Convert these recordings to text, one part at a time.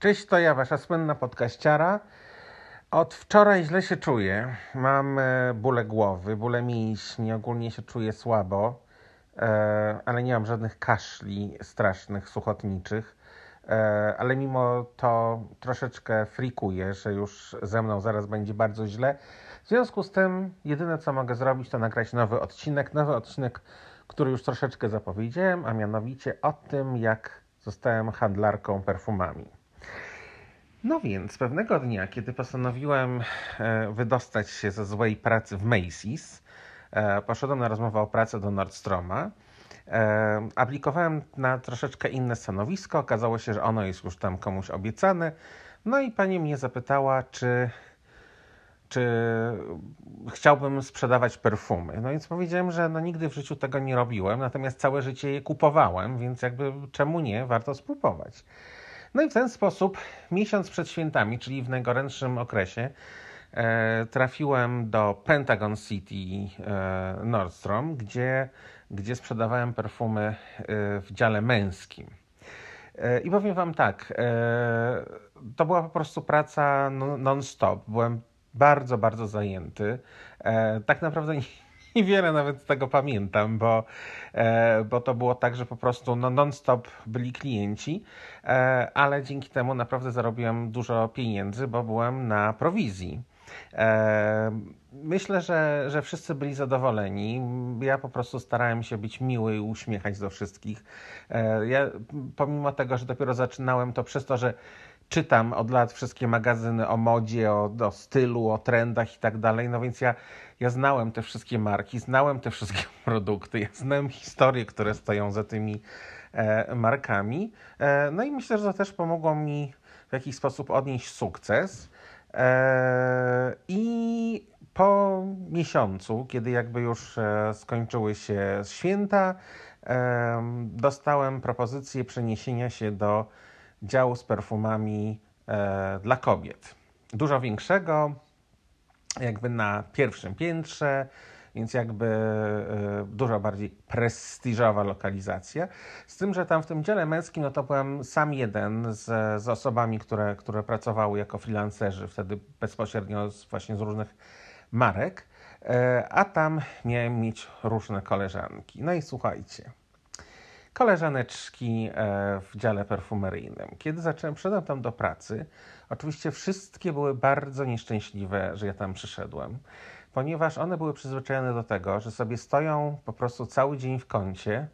Cześć, to ja, wasza słynna podkaściara. Od wczoraj źle się czuję. Mam bóle głowy, bóle mięśni, ogólnie się czuję słabo, ale nie mam żadnych kaszli strasznych, suchotniczych. Ale mimo to troszeczkę frikuję, że już ze mną zaraz będzie bardzo źle. W związku z tym jedyne, co mogę zrobić, to nagrać nowy odcinek, który już troszeczkę zapowiedziałem, a mianowicie o tym, jak zostałem handlarką perfumami. No więc pewnego dnia, kiedy postanowiłem wydostać się ze złej pracy w Macy's, poszedłem na rozmowę o pracę do Nordstroma. Aplikowałem na troszeczkę inne stanowisko, okazało się, że ono jest już tam komuś obiecane. No i pani mnie zapytała, czy chciałbym sprzedawać perfumy. No więc powiedziałem, że nigdy w życiu tego nie robiłem, natomiast całe życie je kupowałem, więc jakby czemu nie, warto spróbować. No i w ten sposób miesiąc przed świętami, czyli w najgorętszym okresie, trafiłem do Pentagon City Nordstrom, gdzie sprzedawałem perfumy w dziale męskim. I powiem wam tak, to była po prostu praca non-stop. Byłem bardzo, bardzo zajęty. Tak naprawdę niewiele nawet z tego pamiętam, bo to było tak, że po prostu non-stop byli klienci, ale dzięki temu naprawdę zarobiłem dużo pieniędzy, bo byłem na prowizji. Myślę, że wszyscy byli zadowoleni. Ja po prostu starałem się być miły i uśmiechać do wszystkich. Ja pomimo tego, że dopiero zaczynałem, to przez to, że czytam od lat wszystkie magazyny o modzie, o stylu, o trendach i tak dalej, no więc ja znałem te wszystkie marki, znałem te wszystkie produkty, ja znałem historie, które stoją za tymi markami. No i myślę, że to też pomogło mi w jakiś sposób odnieść sukces. I po miesiącu, kiedy jakby już skończyły się święta, dostałem propozycję przeniesienia się do działu z perfumami dla kobiet. Dużo większego, jakby na pierwszym piętrze, więc jakby dużo bardziej prestiżowa lokalizacja. Z tym, że tam w tym dziale męskim, no to byłem sam jeden z osobami, które pracowały jako freelancerzy wtedy bezpośrednio z różnych marek, a tam miałem mieć różne koleżanki. No i słuchajcie, koleżaneczki w dziale perfumeryjnym. Kiedy przyszedłem tam do pracy, oczywiście wszystkie były bardzo nieszczęśliwe, że ja tam przyszedłem, ponieważ one były przyzwyczajone do tego, że sobie stoją po prostu cały dzień w kącie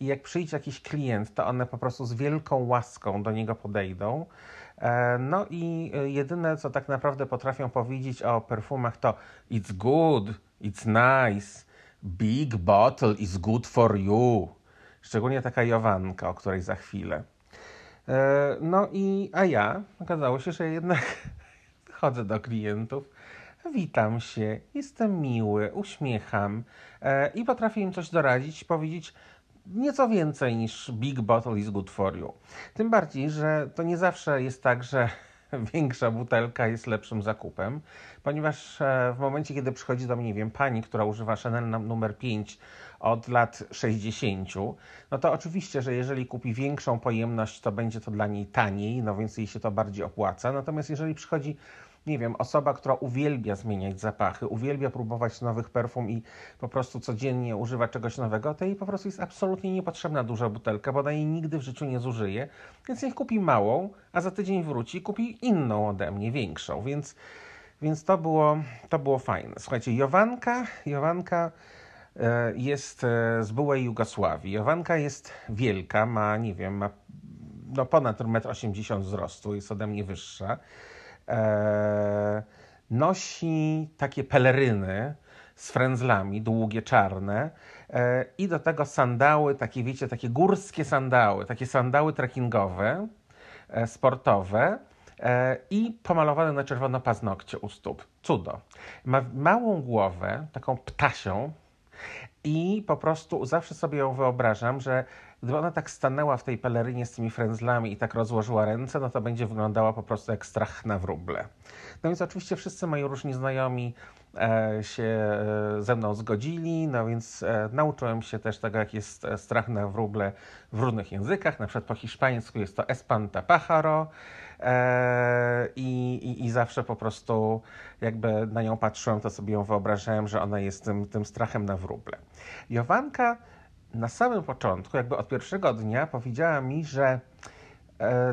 i jak przyjdzie jakiś klient, to one po prostu z wielką łaską do niego podejdą. No i jedyne, co tak naprawdę potrafią powiedzieć o perfumach, to it's good, it's nice, big bottle is good for you. Szczególnie taka Jovanka, o której za chwilę. No i ja, okazało się, że jednak chodzę do klientów, witam się, jestem miły, uśmiecham i potrafię im coś doradzić, powiedzieć nieco więcej niż big bottle is good for you. Tym bardziej, że to nie zawsze jest tak, że większa butelka jest lepszym zakupem, ponieważ w momencie, kiedy przychodzi do mnie, nie wiem, pani, która używa Chanel numer 5 od lat 60, no to oczywiście, że jeżeli kupi większą pojemność, to będzie to dla niej taniej, no więc jej się to bardziej opłaca. Natomiast jeżeli przychodzi, nie wiem, osoba, która uwielbia zmieniać zapachy, uwielbia próbować nowych perfum i po prostu codziennie używa czegoś nowego, to jej po prostu jest absolutnie niepotrzebna duża butelka, bo ona jej nigdy w życiu nie zużyje, więc niech kupi małą, a za tydzień wróci i kupi inną ode mnie, większą, więc to było fajne. Słuchajcie, Jovanka jest z byłej Jugosławii. Jovanka jest wielka, ma no ponad 1,80 m wzrostu, jest ode mnie wyższa. Nosi takie peleryny z frędzlami, długie, czarne i do tego sandały, takie wiecie, takie górskie sandały, takie sandały trekkingowe, sportowe i pomalowane na czerwono paznokcie u stóp. Cudo. Ma małą głowę, taką ptasią i po prostu zawsze sobie ją wyobrażam, że Gdyby ona tak stanęła w tej pelerynie z tymi frędzlami i tak rozłożyła ręce, no to będzie wyglądała po prostu jak strachna wróble. No więc oczywiście wszyscy moi różni znajomi się ze mną zgodzili, no więc nauczyłem się też tego, jak jest strachna wróble w różnych językach, na przykład po hiszpańsku jest to espanta pájaro i zawsze po prostu jakby na nią patrzyłem, to sobie ją wyobrażałem, że ona jest tym strachem na wróble. Jovanka na samym początku, jakby od pierwszego dnia powiedziała mi, że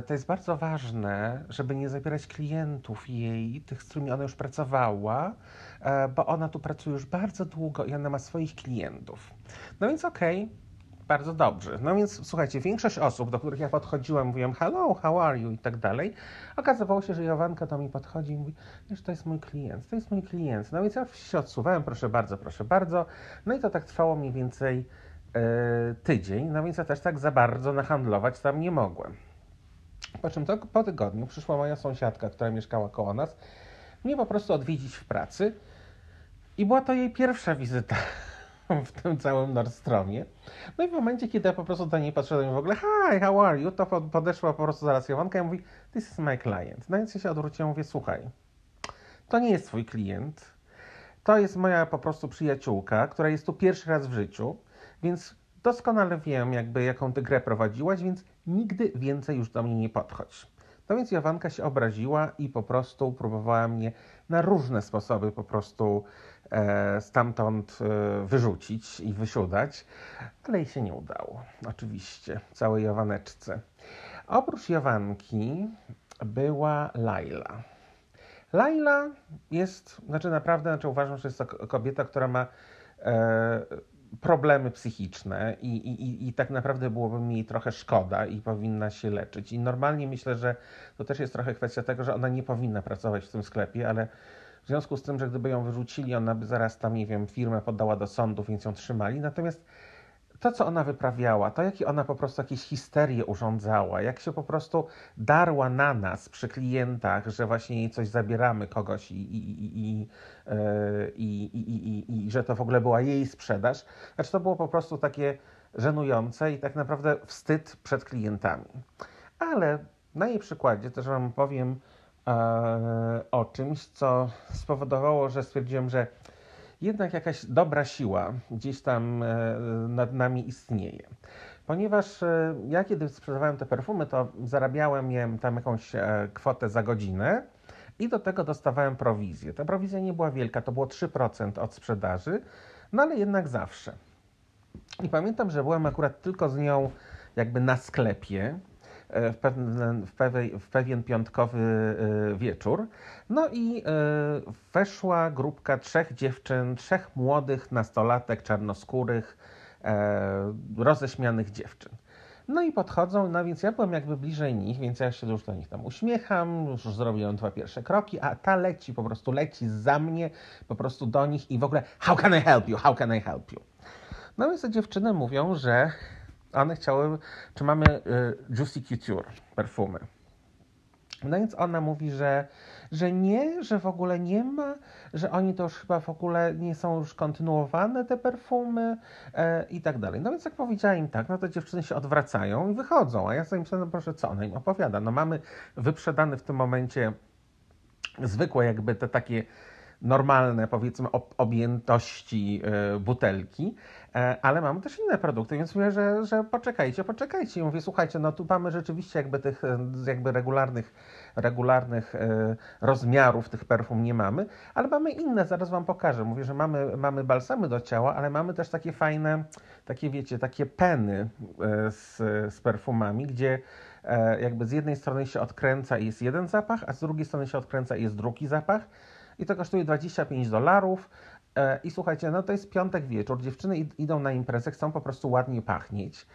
to jest bardzo ważne, żeby nie zabierać klientów jej, tych, z którymi ona już pracowała, bo ona tu pracuje już bardzo długo i ona ma swoich klientów. No więc okej. Bardzo dobrze. No więc słuchajcie, większość osób, do których ja podchodziłem, mówiłem hello, how are you i tak dalej, okazywało się, że Jovanka do mnie podchodzi i mówi, wiesz, to jest mój klient. No więc ja się odsuwałem, proszę bardzo. No i to tak trwało mniej więcej tydzień, no więc ja też tak za bardzo nahandlować tam nie mogłem. Po czym to po tygodniu przyszła moja sąsiadka, która mieszkała koło nas, mnie po prostu odwiedzić w pracy i była to jej pierwsza wizyta w tym całym Nordstromie. No i w momencie, kiedy ja po prostu do niej podszedłem w ogóle hi, how are you, to podeszła po prostu zaraz Jovanka i mówi this is my client. No więc ja się odwróciłem i mówię, słuchaj, to nie jest twój klient, to jest moja po prostu przyjaciółka, która jest tu pierwszy raz w życiu, więc doskonale wiem, jaką ty grę prowadziłaś, więc nigdy więcej już do mnie nie podchodź. No więc Jovanka się obraziła i po prostu próbowała mnie na różne sposoby po prostu stamtąd wyrzucić i wysiudać, ale jej się nie udało, oczywiście, całej Jovaneczce. Oprócz Jovanki była Laila. Laila jest, naprawdę uważam, że jest to kobieta, która ma problemy psychiczne i tak naprawdę byłoby mi jej trochę szkoda i powinna się leczyć. I normalnie myślę, że to też jest trochę kwestia tego, że ona nie powinna pracować w tym sklepie, ale w związku z tym, że gdyby ją wyrzucili, ona by zaraz tam, nie wiem, firmę poddała do sądu, więc ją trzymali. Natomiast to, co ona wyprawiała, to jakie ona po prostu jakieś histerie urządzała, jak się po prostu darła na nas przy klientach, że właśnie jej coś zabieramy kogoś i że to w ogóle była jej sprzedaż. Znaczy to było po prostu takie żenujące i tak naprawdę wstyd przed klientami. Ale na jej przykładzie też wam powiem o czymś, co spowodowało, że stwierdziłem, że jednak jakaś dobra siła gdzieś tam nad nami istnieje. Ponieważ ja kiedy sprzedawałem te perfumy, to zarabiałem, miałem tam jakąś kwotę za godzinę i do tego dostawałem prowizję. Ta prowizja nie była wielka, to było 3% od sprzedaży, no ale jednak zawsze. I pamiętam, że byłem akurat tylko z nią jakby na sklepie w pewien piątkowy wieczór. No i weszła grupka trzech dziewczyn, trzech młodych nastolatek, czarnoskórych, roześmianych dziewczyn. No i podchodzą, no więc ja byłem jakby bliżej nich, więc ja się już do nich tam uśmiecham, już zrobiłem 2 pierwsze kroki, a ta leci za mnie po prostu do nich i w ogóle how can I help you? No więc te dziewczyny mówią, że one chciały, czy mamy Juicy Couture perfumy. No więc ona mówi, że nie, że w ogóle nie ma, że oni to już chyba w ogóle nie są już kontynuowane te perfumy i tak dalej. No więc jak powiedziała im tak, no to dziewczyny się odwracają i wychodzą, a ja sobie myślę, no proszę, co ona im opowiada? No mamy wyprzedane w tym momencie zwykłe jakby te takie normalne, powiedzmy, objętości butelki, ale mamy też inne produkty, więc mówię, że poczekajcie. I mówię, słuchajcie, no tu mamy rzeczywiście jakby tych regularnych rozmiarów tych perfum nie mamy, ale mamy inne, zaraz wam pokażę. Mówię, że mamy balsamy do ciała, ale mamy też takie fajne, takie wiecie, takie peny z perfumami, gdzie jakby z jednej strony się odkręca i jest jeden zapach, a z drugiej strony się odkręca i jest drugi zapach. I to kosztuje $25. I słuchajcie, no to jest piątek wieczór, dziewczyny idą na imprezę, chcą po prostu ładnie pachnieć.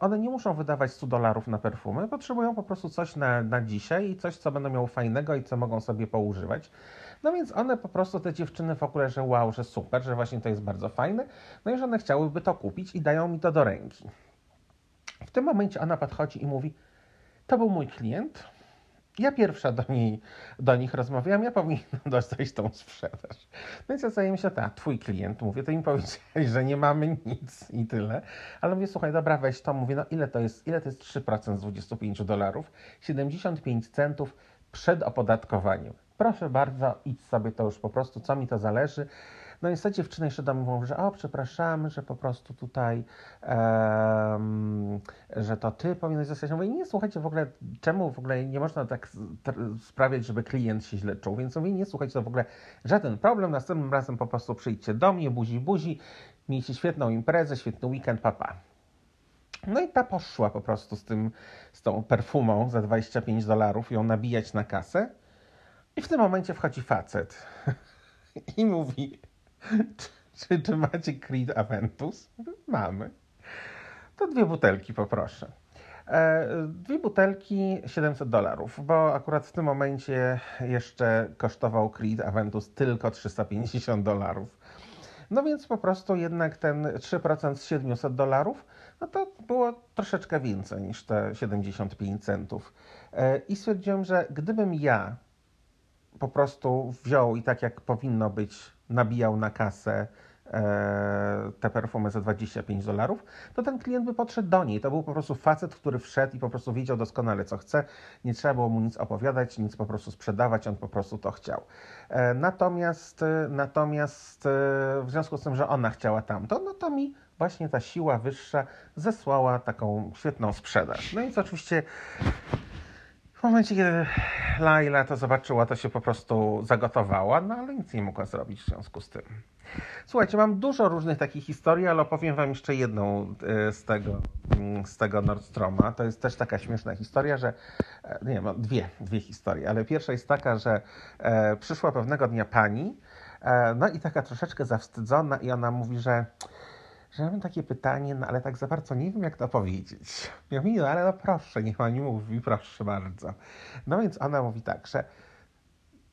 One nie muszą wydawać $100 na perfumy, potrzebują po prostu coś na dzisiaj i coś, co będą miały fajnego i co mogą sobie poużywać. No więc one po prostu, te dziewczyny w ogóle, że wow, że super, że właśnie to jest bardzo fajne. No i że one chciałyby to kupić i dają mi to do ręki. W tym momencie ona podchodzi i mówi, to był mój klient Ja pierwsza do nich rozmawiałam, ja powinnam dostać tą sprzedaż. Więc ja zajmę się, twój klient, mówię, to im powiedziałeś, że nie mamy nic i tyle. Ale mówię, słuchaj, dobra, weź to, mówię, no ile to jest 3% z $25? 75 centów przed opodatkowaniem. Proszę bardzo, idź sobie to już po prostu, co mi to zależy. No niestety dziewczyna jeszcze do mnie mówi, że przepraszamy, że po prostu tutaj, że to ty powinieneś zostać. Mówię, nie, słuchajcie, w ogóle, czemu w ogóle nie można tak sprawiać, żeby klient się źle czuł, więc mówię, nie, słuchajcie, to w ogóle żaden problem, następnym razem po prostu przyjdźcie do mnie, buzi, buzi, miejcie świetną imprezę, świetny weekend, papa. No i ta poszła po prostu z tą perfumą za $25 ją nabijać na kasę i w tym momencie wchodzi facet i mówi... Czy macie Creed Aventus? Mamy. To 2 butelki poproszę. 2 butelki $700, bo akurat w tym momencie jeszcze kosztował Creed Aventus tylko $350. No więc po prostu jednak ten 3% z $700, no to było troszeczkę więcej niż te 75 centów. I stwierdziłem, że gdybym ja po prostu wziął i tak jak powinno być, nabijał na kasę te perfumy za $25, to ten klient by podszedł do niej. To był po prostu facet, który wszedł i po prostu wiedział doskonale, co chce. Nie trzeba było mu nic opowiadać, nic po prostu sprzedawać, on po prostu to chciał. Natomiast w związku z tym, że ona chciała tamto, no to mi właśnie ta siła wyższa zesłała taką świetną sprzedaż. No i co oczywiście... W momencie, kiedy Laila to zobaczyła, to się po prostu zagotowała, no ale nic nie mogła zrobić w związku z tym. Słuchajcie, mam dużo różnych takich historii, ale opowiem wam jeszcze jedną z tego Nordstroma. To jest też taka śmieszna historia, że... Nie wiem, dwie historie, ale pierwsza jest taka, że przyszła pewnego dnia pani, no i taka troszeczkę zawstydzona i ona mówi, że mam takie pytanie, no ale tak za bardzo nie wiem, jak to powiedzieć. Ja mówię, no ale no proszę, niech pani mówi, proszę bardzo. No więc ona mówi tak, że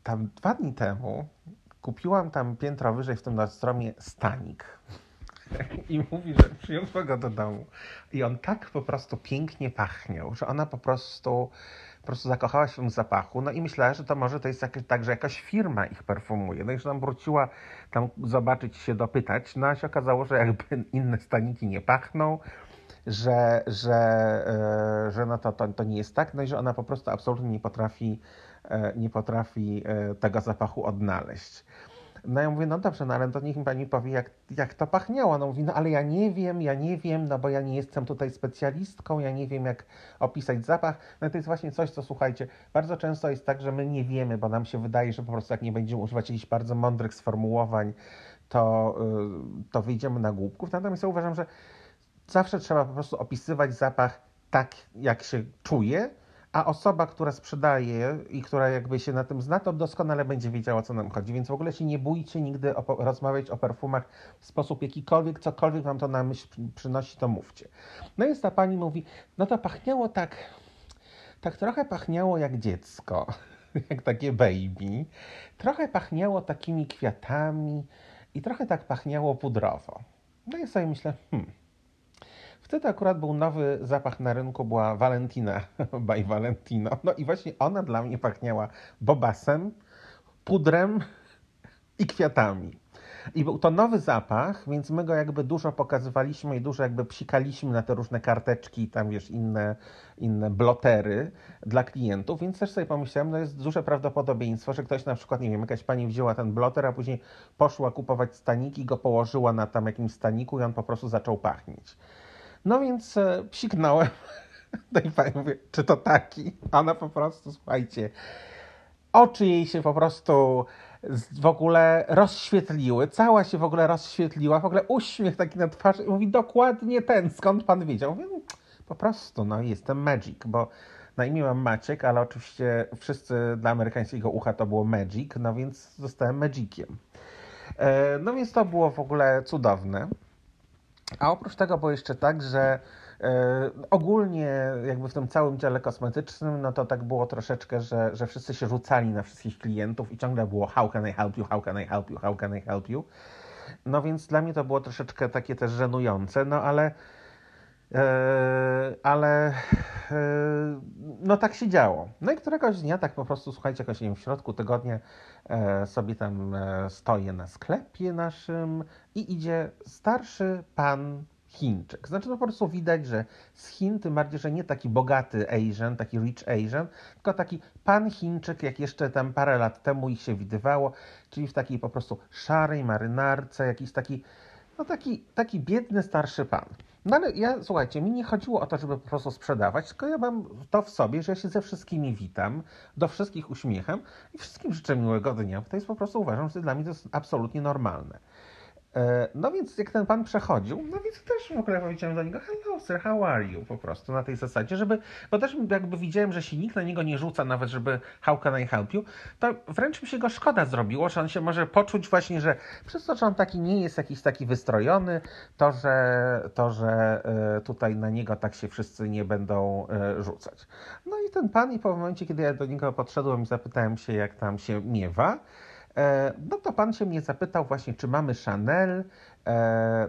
tam 2 dni temu kupiłam tam piętro wyżej w tym Nordstromie stanik. I mówi, że przyniosła go do domu. I on tak po prostu pięknie pachniał, że ona po prostu zakochała się w zapachu, no i myślała, że to może to jest tak, że jakaś firma ich perfumuje. No i że tam wróciła tam zobaczyć, się dopytać, no a się okazało, że jakby inne staniki nie pachną, że no to nie jest tak, no i że ona po prostu absolutnie nie potrafi tego zapachu odnaleźć. No ja mówię, no dobrze, no ale to niech mi pani powie, jak to pachniało. No mówi, no ale ja nie wiem, no bo ja nie jestem tutaj specjalistką, ja nie wiem, jak opisać zapach. No to jest właśnie coś, co słuchajcie, bardzo często jest tak, że my nie wiemy, bo nam się wydaje, że po prostu jak nie będziemy używać jakichś bardzo mądrych sformułowań, to wyjdziemy na głupków. Natomiast ja uważam, że zawsze trzeba po prostu opisywać zapach tak, jak się czuje, a osoba, która sprzedaje i która jakby się na tym zna, to doskonale będzie wiedziała, o co nam chodzi. Więc w ogóle się nie bójcie nigdy rozmawiać o perfumach w sposób jakikolwiek, cokolwiek wam to na myśl przynosi, to mówcie. No i ta pani mówi, no to pachniało tak trochę pachniało jak dziecko, jak takie baby. Trochę pachniało takimi kwiatami i trochę tak pachniało pudrowo. No i sobie myślę, wtedy akurat był nowy zapach na rynku, była Valentina by Valentino. No i właśnie ona dla mnie pachniała bobasem, pudrem i kwiatami. I był to nowy zapach, więc my go jakby dużo pokazywaliśmy i dużo jakby psikaliśmy na te różne karteczki, tam wiesz, inne blotery dla klientów, więc też sobie pomyślałem, no jest duże prawdopodobieństwo, że ktoś na przykład, nie wiem, jakaś pani wzięła ten bloter, a później poszła kupować stanik i go położyła na tam jakimś staniku i on po prostu zaczął pachnieć. No więc psiknąłem do tej pani, mówię, czy to taki? Ona po prostu, słuchajcie, oczy jej się po prostu w ogóle rozświetliły, cała się w ogóle rozświetliła, w ogóle uśmiech taki na twarzy i mówi, dokładnie ten, skąd pan wiedział? Mówię, po prostu, no jestem magic, bo na imię mam Maciek, ale oczywiście wszyscy dla amerykańskiego ucha to było magic, no więc zostałem magiciem. No więc to było w ogóle cudowne. A oprócz tego było jeszcze tak, że ogólnie jakby w tym całym dziale kosmetycznym, no to tak było troszeczkę, że wszyscy się rzucali na wszystkich klientów i ciągle było how can I help you, how can I help you, how can I help you. No więc dla mnie to było troszeczkę takie też żenujące, no ale no tak się działo. No i któregoś dnia tak po prostu, słuchajcie, jakoś nie wiem, w środku tygodnia sobie tam stoję na sklepie naszym i idzie starszy pan Chińczyk. Znaczy no po prostu widać, że z Chin, tym bardziej, że nie taki bogaty Asian, taki rich Asian, tylko taki pan Chińczyk, jak jeszcze tam parę lat temu ich się widywało, czyli w takiej po prostu szarej marynarce, jakiś taki, no taki biedny starszy pan. No ale ja, słuchajcie, mi nie chodziło o to, żeby po prostu sprzedawać, tylko ja mam to w sobie, że ja się ze wszystkimi witam, do wszystkich uśmiecham i wszystkim życzę miłego dnia, bo to jest po prostu, uważam, że dla mnie to jest absolutnie normalne. No więc jak ten pan przechodził, no więc też w ogóle powiedziałem do niego hello sir, how are you, po prostu na tej zasadzie, żeby, bo też jakby widziałem, że się nikt na niego nie rzuca nawet, żeby how can I help you, to wręcz mi się go szkoda zrobiło, że on się może poczuć właśnie, że przez to, że on taki nie jest jakiś taki wystrojony, to, że tutaj na niego tak się wszyscy nie będą rzucać. No i ten pan, i po momencie, kiedy ja do niego podszedłem i zapytałem się, jak tam się miewa, no to pan się mnie zapytał właśnie, czy mamy Chanel,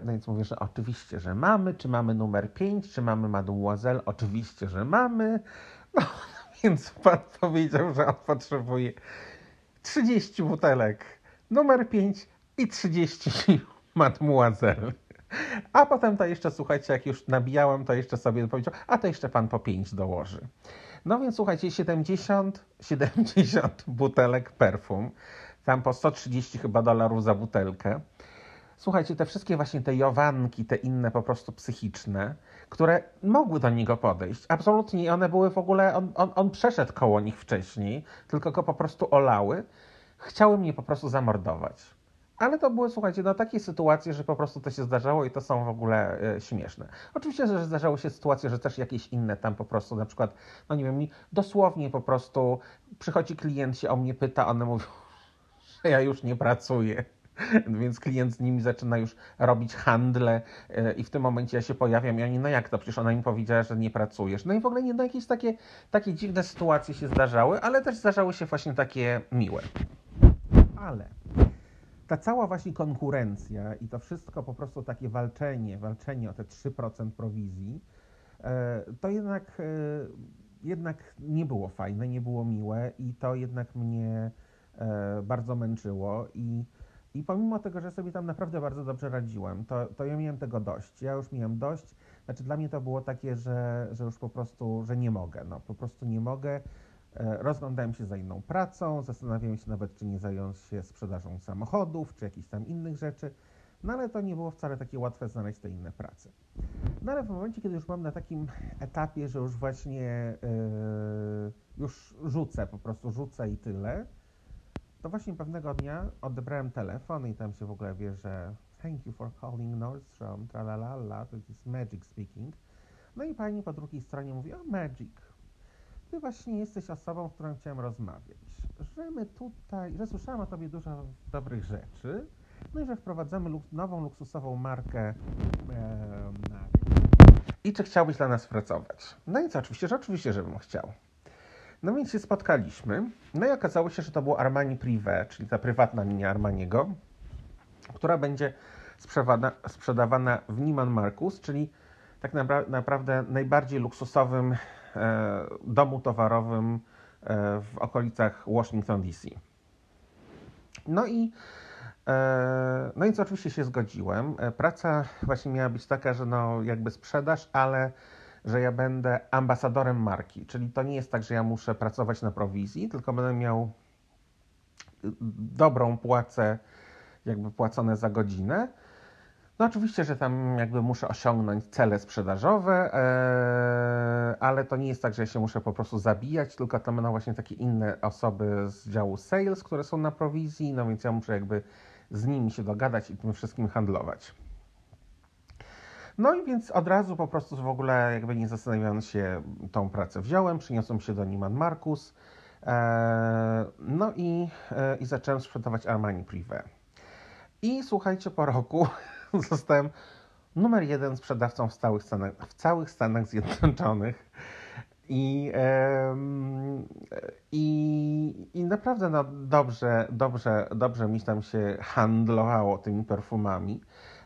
no więc mówię, że oczywiście, że mamy, czy mamy numer 5, czy mamy Mademoiselle, oczywiście, że mamy, no więc pan powiedział, że on potrzebuje 30 butelek numer 5 i 30 Mademoiselle. A potem to jeszcze, słuchajcie, jak już nabijałem, to jeszcze sobie powiedział, a to jeszcze pan po 5 dołoży. No więc słuchajcie, 70 butelek perfum, tam po $130 chyba dolarów za butelkę. Słuchajcie, te wszystkie właśnie te Jowanki, te inne po prostu psychiczne, które mogły do niego podejść. Absolutnie one były w ogóle, on przeszedł koło nich wcześniej, tylko go po prostu olały. Chciały mnie po prostu zamordować. Ale to były, słuchajcie, no takie sytuacje, że po prostu to się zdarzało i to są w ogóle śmieszne. Oczywiście, że zdarzały się sytuacje, że też jakieś inne tam po prostu, na przykład, no nie wiem, mi dosłownie po prostu przychodzi klient, się o mnie pyta, one mówią, ja już nie pracuję, więc klient z nimi zaczyna już robić handle i w tym momencie ja się pojawiam i oni, no jak to, przecież ona mi powiedziała, że nie pracujesz. No i w ogóle nie, no jakieś takie dziwne sytuacje się zdarzały, ale też zdarzały się właśnie takie miłe. Ale ta cała właśnie konkurencja i to wszystko po prostu takie walczenie o te 3% prowizji, to jednak nie było fajne, nie było miłe i to jednak mnie bardzo męczyło i pomimo tego, że sobie tam naprawdę bardzo dobrze radziłem, to ja miałem tego dość. Ja już miałem dość, znaczy dla mnie to było takie, że już po prostu, że nie mogę, no po prostu nie mogę. Rozglądałem się za inną pracą, zastanawiałem się nawet, czy nie zająć się sprzedażą samochodów, czy jakichś tam innych rzeczy, no ale to nie było wcale takie łatwe znaleźć te inne prace. No ale w momencie, kiedy już mam na takim etapie, że już właśnie już rzucę i tyle, to właśnie pewnego dnia odebrałem telefon i tam się w ogóle wie, że thank you for calling Nordstrom, tralalala, to jest Magic speaking. No i pani po drugiej stronie mówi, o Magic, ty właśnie jesteś osobą, z którą chciałem rozmawiać, że my tutaj, że słyszałem o tobie dużo dobrych rzeczy, no i że wprowadzamy nową luksusową markę na i czy chciałbyś dla nas pracować? No i co, oczywiście, że bym chciał. No więc się spotkaliśmy, no i okazało się, że to było Armani Privé, czyli ta prywatna linia Armaniego, która będzie sprzedawana w Neiman Marcus, czyli tak naprawdę najbardziej luksusowym domu towarowym w okolicach Washington DC. No i co, oczywiście się zgodziłem. Praca właśnie miała być taka, że no jakby sprzedaż, ale że ja będę ambasadorem marki, czyli to nie jest tak, że ja muszę pracować na prowizji, tylko będę miał dobrą płacę, jakby płacone za godzinę. No oczywiście, że tam jakby muszę osiągnąć cele sprzedażowe, ale to nie jest tak, że ja się muszę po prostu zabijać, tylko to będą właśnie takie inne osoby z działu sales, które są na prowizji, no więc ja muszę jakby z nimi się dogadać i tym wszystkim handlować. No i więc od razu po prostu w ogóle jakby nie zastanawiając się tą pracę wziąłem, przyniosłem się do Neiman Marcus, no i zacząłem sprzedawać Armani Privé. I słuchajcie, po roku zostałem numer 1 sprzedawcą w całych Stanach Zjednoczonych. I naprawdę no, dobrze mi tam się handlowało tymi perfumami.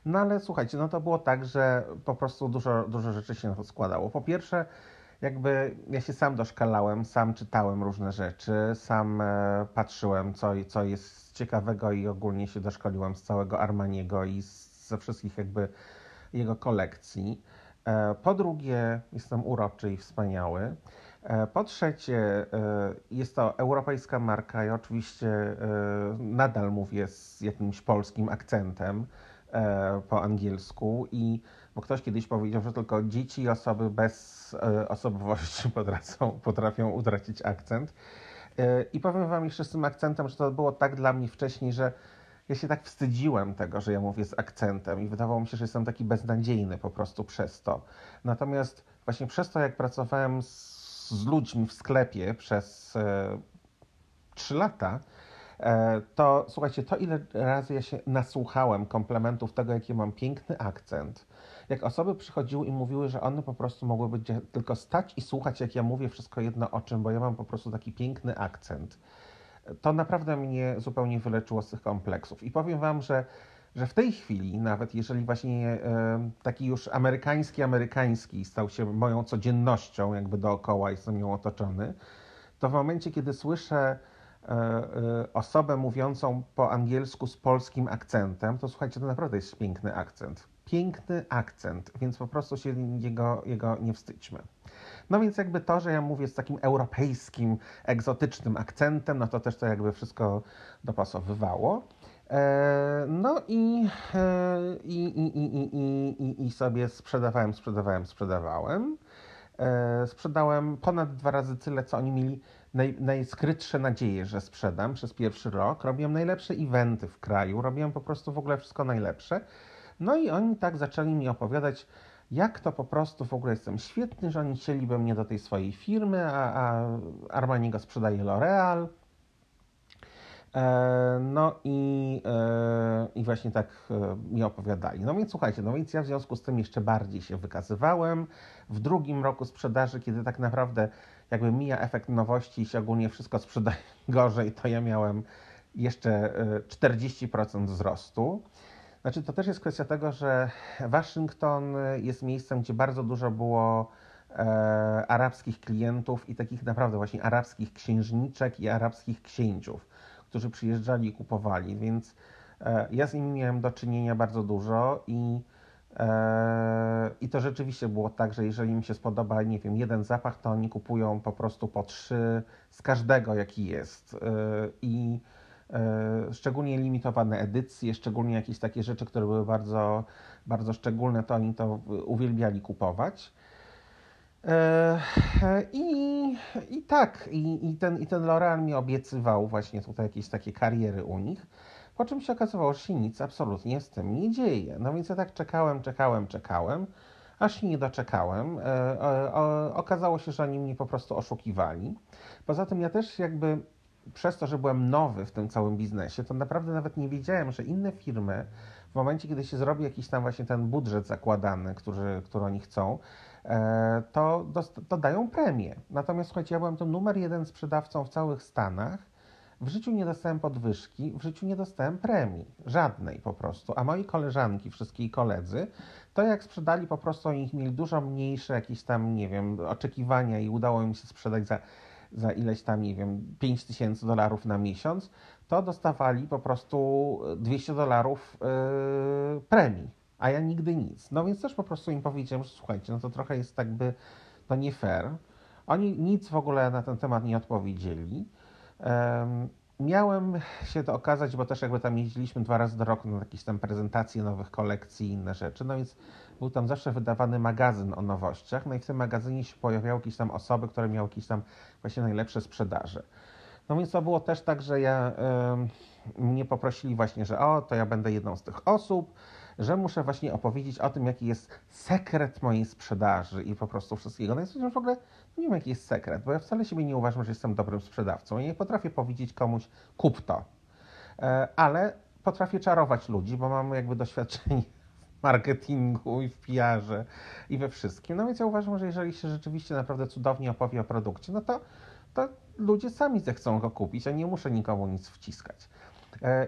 No ale słuchajcie, no to było tak, że po prostu dużo rzeczy się na to składało. Po pierwsze, jakby ja się sam doszkalałem, sam czytałem różne rzeczy, sam patrzyłem co jest ciekawego i ogólnie się doszkoliłem z całego Armaniego i ze wszystkich jakby jego kolekcji. Po drugie, jestem uroczy i wspaniały. Po trzecie, jest to europejska marka i oczywiście nadal mówię z jakimś polskim akcentem po angielsku, i bo ktoś kiedyś powiedział, że tylko dzieci i osoby bez osobowości potrafią utracić akcent. I powiem wam jeszcze z tym akcentem, że to było tak dla mnie wcześniej, że ja się tak wstydziłem tego, że ja mówię z akcentem i wydawało mi się, że jestem taki beznadziejny po prostu przez to. Natomiast właśnie przez to, jak pracowałem z ludźmi w sklepie przez 3 lata, to słuchajcie, to ile razy ja się nasłuchałem komplementów tego, jaki mam piękny akcent, jak osoby przychodziły i mówiły, że one po prostu mogłyby tylko stać i słuchać, jak ja mówię wszystko jedno o czym, bo ja mam po prostu taki piękny akcent. To naprawdę mnie zupełnie wyleczyło z tych kompleksów. I powiem wam, że w tej chwili, nawet jeżeli właśnie taki już amerykański stał się moją codziennością jakby dookoła, jestem nią otoczony, to w momencie, kiedy słyszę osobę mówiącą po angielsku z polskim akcentem, to słuchajcie, to naprawdę jest piękny akcent. Piękny akcent, więc po prostu się jego nie wstydźmy. No więc jakby to, że ja mówię z takim europejskim, egzotycznym akcentem, no to też to jakby wszystko dopasowywało. No i sobie sprzedawałem. Sprzedałem ponad 2 razy tyle, co oni mieli najskrytsze nadzieje, że sprzedam przez pierwszy rok. Robiłem najlepsze eventy w kraju, robiłem po prostu w ogóle wszystko najlepsze. No i oni tak zaczęli mi opowiadać, jak to po prostu w ogóle jestem świetny, że oni chcieliby mnie do tej swojej firmy, a Armani go sprzedaje L'Oreal. No i właśnie tak mi opowiadali. No więc słuchajcie, no więc ja w związku z tym jeszcze bardziej się wykazywałem. W drugim roku sprzedaży, kiedy tak naprawdę jakby mija efekt nowości i się ogólnie wszystko sprzedaje gorzej, to ja miałem jeszcze 40% wzrostu. Znaczy, to też jest kwestia tego, że Waszyngton jest miejscem, gdzie bardzo dużo było arabskich klientów i takich naprawdę właśnie arabskich księżniczek i arabskich księciów, którzy przyjeżdżali i kupowali, więc ja z nimi miałem do czynienia bardzo dużo i to rzeczywiście było tak, że jeżeli im się spodoba, nie wiem, jeden zapach, to oni kupują po prostu po 3 z każdego, jaki jest. I szczególnie limitowane edycje, szczególnie jakieś takie rzeczy, które były bardzo, bardzo szczególne, to oni to uwielbiali kupować. I ten L'Oreal mi obiecywał właśnie tutaj jakieś takie kariery u nich, po czym się okazywało, że się nic absolutnie z tym nie dzieje. No więc ja tak czekałem, aż się nie doczekałem. Okazało się, że oni mnie po prostu oszukiwali. Poza tym ja też jakby przez to, że byłem nowy w tym całym biznesie, to naprawdę nawet nie wiedziałem, że inne firmy w momencie, kiedy się zrobi jakiś tam właśnie ten budżet zakładany, który oni chcą, to dają premię. Natomiast słuchajcie, ja byłem tym numer 1 sprzedawcą w całych Stanach. W życiu nie dostałem podwyżki, w życiu nie dostałem premii. Żadnej po prostu. A moi koleżanki, wszystkie i koledzy, to jak sprzedali, po prostu oni mieli dużo mniejsze jakieś tam, nie wiem, oczekiwania i udało im się sprzedać za ileś tam, nie wiem, $5000 na miesiąc, to dostawali po prostu $200 premii, a ja nigdy nic. No więc też po prostu im powiedziałem, że słuchajcie, no to trochę jest tak by, to nie fair. Oni nic w ogóle na ten temat nie odpowiedzieli. Miałem się to okazać, bo też jakby tam jeździliśmy 2 razy do roku na jakieś tam prezentacje nowych kolekcji i inne rzeczy, no więc był tam zawsze wydawany magazyn o nowościach, no i w tym magazynie się pojawiały jakieś tam osoby, które miały jakieś tam właśnie najlepsze sprzedaże. No więc to było też tak, że mnie poprosili właśnie, że to ja będę jedną z tych osób, że muszę właśnie opowiedzieć o tym, jaki jest sekret mojej sprzedaży i po prostu wszystkiego. No i w ogóle nie wiem, jaki jest sekret, bo ja wcale siebie nie uważam, że jestem dobrym sprzedawcą. Ja nie potrafię powiedzieć komuś, kup to, ale potrafię czarować ludzi, bo mam jakby doświadczenie w marketingu i w PR-ze i we wszystkim. No więc ja uważam, że jeżeli się rzeczywiście naprawdę cudownie opowie o produkcie, no to ludzie sami zechcą go kupić, a nie muszę nikomu nic wciskać.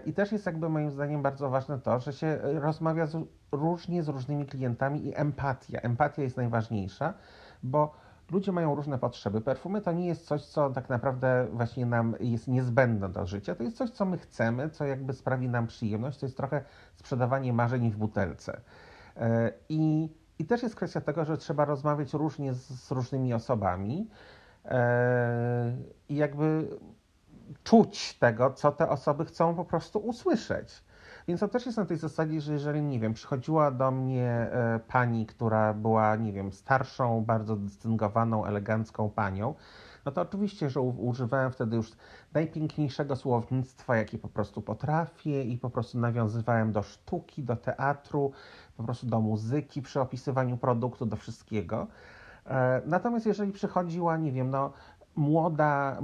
I też jest jakby moim zdaniem bardzo ważne to, że się rozmawia różnie z różnymi klientami i empatia. Empatia jest najważniejsza, bo ludzie mają różne potrzeby. Perfumy to nie jest coś, co tak naprawdę właśnie nam jest niezbędne do życia. To jest coś, co my chcemy, co jakby sprawi nam przyjemność. To jest trochę sprzedawanie marzeń w butelce. I też jest kwestia tego, że trzeba rozmawiać różnie z różnymi osobami i jakby czuć tego, co te osoby chcą po prostu usłyszeć. Więc to też jest na tej zasadzie, że jeżeli, nie wiem, przychodziła do mnie pani, która była, nie wiem, starszą, bardzo dystyngowaną, elegancką panią, no to oczywiście, że używałem wtedy już najpiękniejszego słownictwa, jakie po prostu potrafię i po prostu nawiązywałem do sztuki, do teatru, po prostu do muzyki przy opisywaniu produktu, do wszystkiego. Natomiast jeżeli przychodziła, nie wiem, no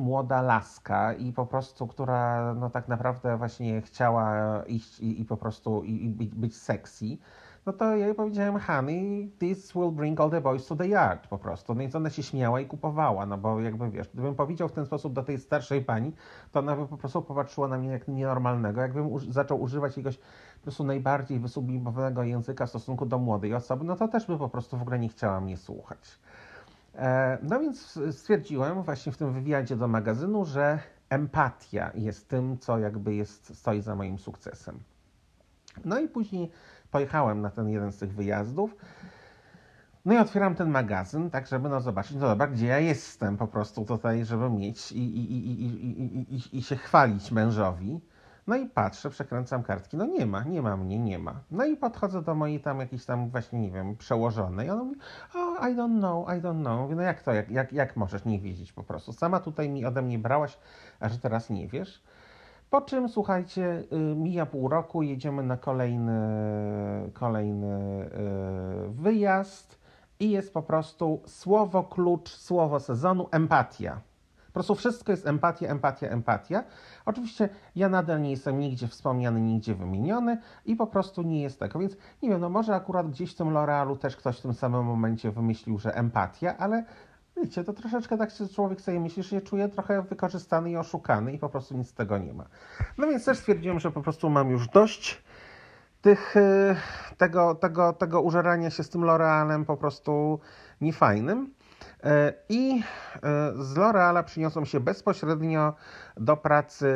młoda laska i po prostu, która no tak naprawdę właśnie chciała iść i być sexy, no to ja jej powiedziałem, honey, this will bring all the boys to the yard po prostu. No i ona się śmiała i kupowała, no bo jakby wiesz, gdybym powiedział w ten sposób do tej starszej pani, to ona by po prostu popatrzyła na mnie jak nienormalnego, jakbym zaczął używać jakiegoś po prostu najbardziej wysublimowanego języka w stosunku do młodej osoby, no to też by po prostu w ogóle nie chciała mnie słuchać. No więc stwierdziłem właśnie w tym wywiadzie do magazynu, że empatia jest tym, co jakby jest, stoi za moim sukcesem. No i później pojechałem na ten jeden z tych wyjazdów. No i otwieram ten magazyn, tak żeby no zobaczyć, no dobra, gdzie ja jestem po prostu tutaj, żeby mieć i się chwalić mężowi. No i patrzę, przekręcam kartki, no nie ma mnie, nie ma. No i podchodzę do mojej tam jakiejś tam właśnie, nie wiem, przełożonej. Ona mówi, oh, I don't know. Mówię, no jak to, jak możesz nie wiedzieć po prostu? Sama tutaj ode mnie brałaś, a że teraz nie wiesz. Po czym, słuchajcie, mija pół roku, jedziemy na kolejny wyjazd i jest po prostu słowo klucz, słowo sezonu, empatia. Po prostu wszystko jest empatia. Oczywiście ja nadal nie jestem nigdzie wspomniany, nigdzie wymieniony i po prostu nie jest tego. Więc nie wiem, no może akurat gdzieś w tym L'Orealu też ktoś w tym samym momencie wymyślił, że empatia, ale wiecie, to troszeczkę tak się człowiek sobie myśli, że się czuje trochę wykorzystany i oszukany i po prostu nic z tego nie ma. No więc też stwierdziłem, że po prostu mam już dość tego użerania się z tym L'Orealem po prostu niefajnym. I z L'Oreala przyniosłem się bezpośrednio do pracy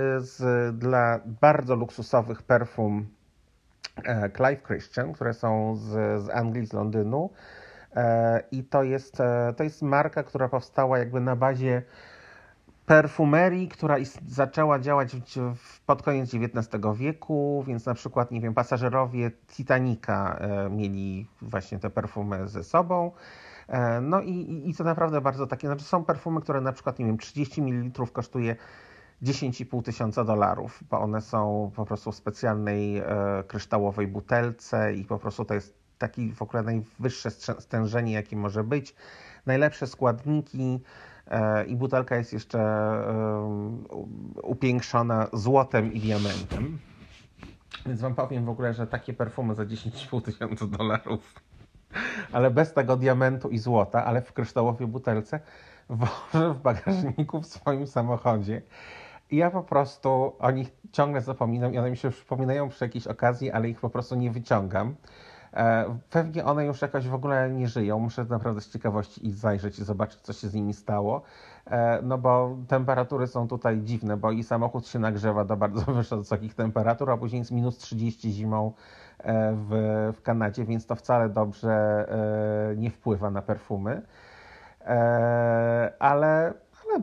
dla bardzo luksusowych perfum Clive Christian, które są z Anglii, z Londynu. I to jest marka, która powstała jakby na bazie perfumerii, która zaczęła działać pod koniec XIX wieku, więc na przykład, nie wiem, pasażerowie Titanica mieli właśnie te perfumy ze sobą. No i to naprawdę bardzo takie, znaczy są perfumy, które na przykład, nie wiem, 30 ml kosztuje $10,500, bo one są po prostu w specjalnej kryształowej butelce i po prostu to jest taki w ogóle najwyższe stężenie, jakie może być, najlepsze składniki i butelka jest jeszcze upiększona złotem i diamentem. Więc wam powiem w ogóle, że takie perfumy za $10,500, ale bez tego diamentu i złota, ale w kryształowej butelce, wożę w bagażniku w swoim samochodzie. I ja po prostu o nich ciągle zapominam i one mi się przypominają przy jakiejś okazji, ale ich po prostu nie wyciągam. Pewnie one już jakoś w ogóle nie żyją. Muszę naprawdę z ciekawości iść zajrzeć i zobaczyć, co się z nimi stało. No bo temperatury są tutaj dziwne, bo i samochód się nagrzewa do bardzo wysokich temperatur, a później jest -30 zimą w Kanadzie, więc to wcale dobrze nie wpływa na perfumy. Ale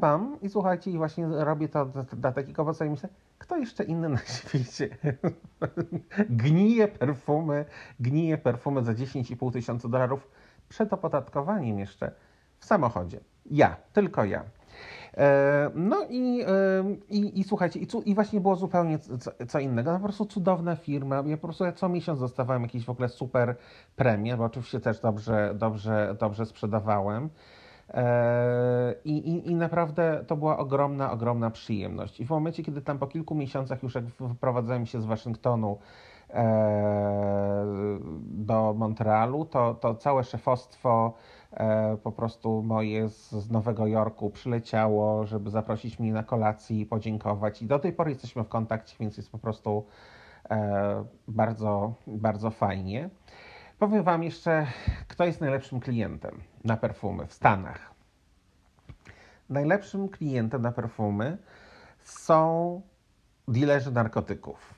mam i słuchajcie, i właśnie robię to dla takiego owoca i myślę, kto jeszcze inny na świecie gnije perfumy za $10,500 przed opodatkowaniem jeszcze w samochodzie. Ja, tylko ja. No i słuchajcie, i właśnie było zupełnie co innego. No po prostu cudowna firma. Ja po prostu co miesiąc dostawałem jakieś w ogóle super premie, bo oczywiście też dobrze sprzedawałem. I naprawdę to była ogromna przyjemność. I w momencie, kiedy tam po kilku miesiącach już jak wyprowadzałem się z Waszyngtonu do Montrealu, to całe szefostwo po prostu moje z Nowego Jorku przyleciało, żeby zaprosić mnie na kolację i podziękować. I do tej pory jesteśmy w kontakcie, więc jest po prostu bardzo fajnie. Powiem Wam jeszcze, kto jest najlepszym klientem na perfumy w Stanach. najlepszym klientem na perfumy są dealerzy narkotyków.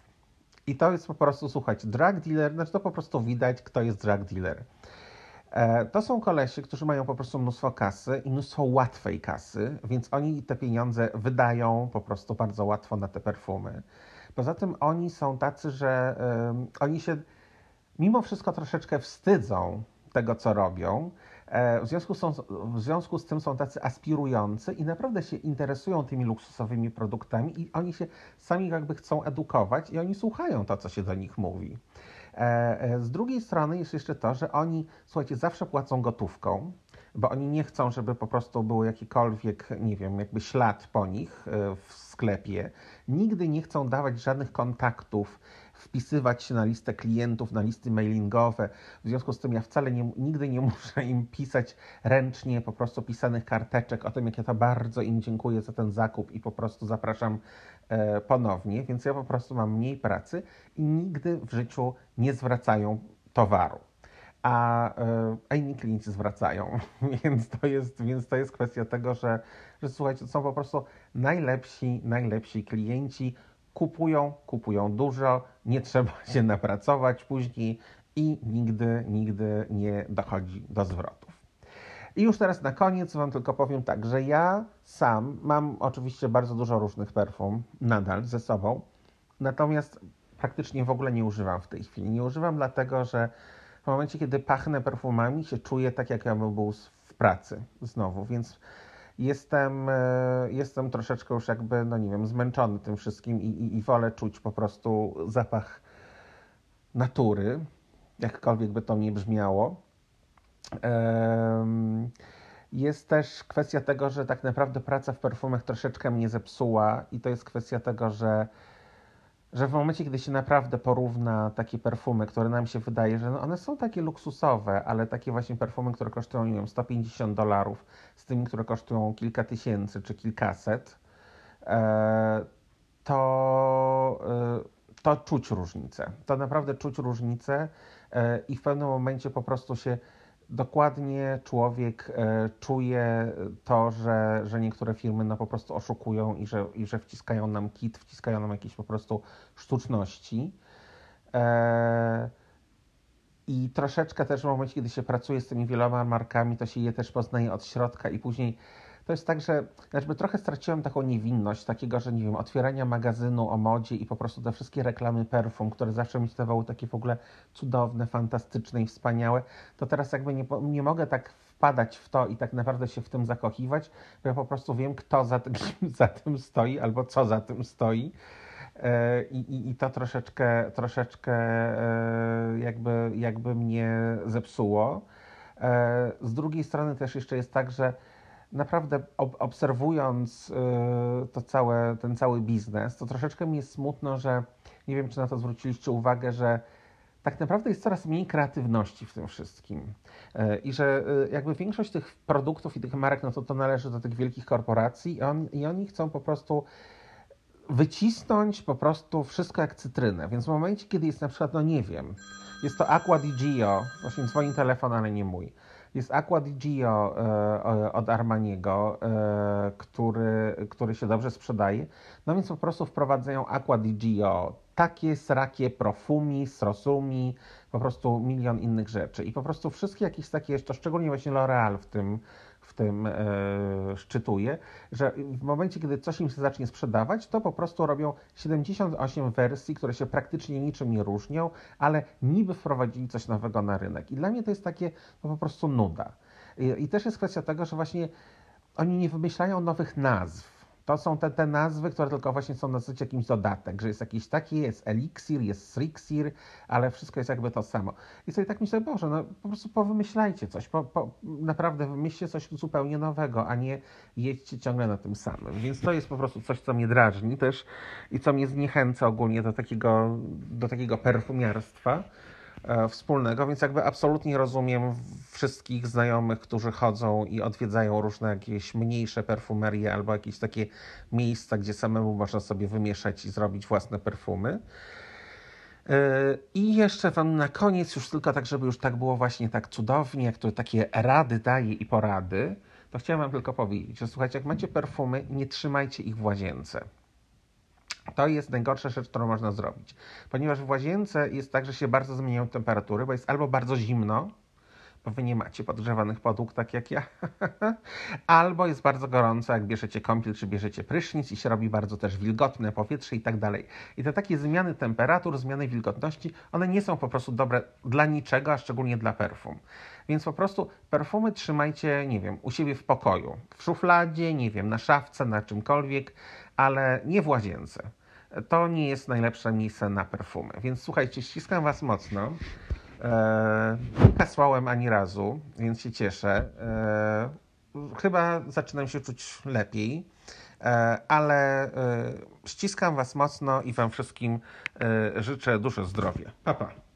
I to jest po prostu, słuchajcie, drug dealer, znaczy to po prostu widać, kto jest drug dealer. To są kolesi, którzy mają po prostu mnóstwo kasy i mnóstwo łatwej kasy, więc oni te pieniądze wydają po prostu bardzo łatwo na te perfumy. Poza tym oni są tacy, że oni się mimo wszystko troszeczkę wstydzą tego, co robią. W związku z tym są tacy aspirujący i naprawdę się interesują tymi luksusowymi produktami i oni się sami jakby chcą edukować i oni słuchają to, co się do nich mówi. Z drugiej strony jest jeszcze to, że oni, słuchajcie, zawsze płacą gotówką, bo oni nie chcą, żeby po prostu był jakikolwiek, nie wiem, jakby ślad po nich w sklepie. Nigdy nie chcą dawać żadnych kontaktów, wpisywać się na listę klientów, na listy mailingowe. W związku z tym ja wcale nigdy nie muszę im pisać ręcznie po prostu pisanych karteczek o tym, jak ja to bardzo im dziękuję za ten zakup i po prostu zapraszam ponownie, więc ja po prostu mam mniej pracy i nigdy w życiu nie zwracają towaru. A inni klienci zwracają, więc to jest kwestia tego, że słuchajcie, są po prostu najlepsi klienci, kupują dużo, nie trzeba się napracować później i nigdy nie dochodzi do zwrotów. I już teraz na koniec Wam tylko powiem tak, że ja sam mam oczywiście bardzo dużo różnych perfum nadal ze sobą, natomiast praktycznie w ogóle nie używam w tej chwili. Nie używam dlatego, że w momencie, kiedy pachnę perfumami, się czuję tak, jak ja bym był w pracy znowu, więc jestem troszeczkę już jakby, no nie wiem, zmęczony tym wszystkim i wolę czuć po prostu zapach natury, jakkolwiek by to nie brzmiało. Jest też kwestia tego, że tak naprawdę praca w perfumach troszeczkę mnie zepsuła i to jest kwestia tego, że w momencie, kiedy się naprawdę porówna takie perfumy, które nam się wydaje, że no one są takie luksusowe, ale takie właśnie perfumy, które kosztują, nie wiem, $150 z tymi, które kosztują kilka tysięcy czy kilkaset, to czuć różnicę. To naprawdę czuć różnicę i w pewnym momencie po prostu się dokładnie człowiek czuje to, że niektóre firmy no po prostu oszukują i że wciskają nam kit, wciskają nam jakieś po prostu sztuczności. I troszeczkę też w momencie, kiedy się pracuje z tymi wieloma markami, to się je też poznaje od środka i później to jest tak, że jakby trochę straciłem taką niewinność takiego, że nie wiem, otwierania magazynu o modzie i po prostu te wszystkie reklamy perfum, które zawsze mi się dawały takie w ogóle cudowne, fantastyczne i wspaniałe, to teraz jakby nie mogę tak wpadać w to i tak naprawdę się w tym zakochiwać, bo ja po prostu wiem, kto za tym stoi albo co za tym stoi i to troszeczkę jakby mnie zepsuło. Z drugiej strony też jeszcze jest tak, że naprawdę obserwując ten cały biznes, to troszeczkę mi jest smutno, że nie wiem, czy na to zwróciliście uwagę, że tak naprawdę jest coraz mniej kreatywności w tym wszystkim i że jakby większość tych produktów i tych marek, no to należy do tych wielkich korporacji i oni chcą po prostu wycisnąć po prostu wszystko jak cytrynę, więc w momencie, kiedy jest na przykład, no nie wiem, jest to Aqua di Giò, właśnie dzwoni telefon, ale nie mój, jest Aqua di Giò od Armaniego, który się dobrze sprzedaje. No więc po prostu wprowadzają Aqua di Giò, takie srakie profumi, srosumi, po prostu milion innych rzeczy. I po prostu wszystkie jakieś takie jeszcze, szczególnie właśnie L'Oreal w tym szczytuje, że w momencie, kiedy coś im się zacznie sprzedawać, to po prostu robią 78 wersji, które się praktycznie niczym nie różnią, ale niby wprowadzili coś nowego na rynek. I dla mnie to jest takie no, po prostu nuda. I też jest kwestia tego, że właśnie oni nie wymyślają nowych nazw. To są te nazwy, które tylko właśnie są na zasadzie jakimś dodatek, że jest jakiś taki, jest eliksir, jest sriksir, ale wszystko jest jakby to samo. I sobie tak myślę, Boże, no po prostu powymyślajcie coś, naprawdę wymyślcie coś zupełnie nowego, a nie jedźcie ciągle na tym samym. Więc to jest po prostu coś, co mnie drażni też i co mnie zniechęca ogólnie do takiego perfumiarstwa wspólnego, więc jakby absolutnie rozumiem wszystkich znajomych, którzy chodzą i odwiedzają różne jakieś mniejsze perfumerie albo jakieś takie miejsca, gdzie samemu można sobie wymieszać i zrobić własne perfumy. I jeszcze Wam na koniec, już tylko tak, żeby już tak było właśnie tak cudownie, jak to takie rady daje i porady, to chciałem wam tylko powiedzieć, że słuchajcie, jak macie perfumy, nie trzymajcie ich w łazience. To jest najgorsza rzecz, którą można zrobić. Ponieważ w łazience jest tak, że się bardzo zmieniają temperatury, bo jest albo bardzo zimno, bo wy nie macie podgrzewanych podłóg, tak jak ja, albo jest bardzo gorąco, jak bierzecie kąpiel czy bierzecie prysznic i się robi bardzo też wilgotne powietrze i tak dalej. I te takie zmiany temperatur, zmiany wilgotności, one nie są po prostu dobre dla niczego, a szczególnie dla perfum. Więc po prostu perfumy trzymajcie, nie wiem, u siebie w pokoju, w szufladzie, nie wiem, na szafce, na czymkolwiek, ale nie w łazience. To nie jest najlepsze miejsce na perfumy. Więc słuchajcie, ściskam was mocno. Nie kasłałem ani razu, więc się cieszę. Chyba zaczynam się czuć lepiej, ale ściskam was mocno i wam wszystkim życzę dużo zdrowia. Pa, pa.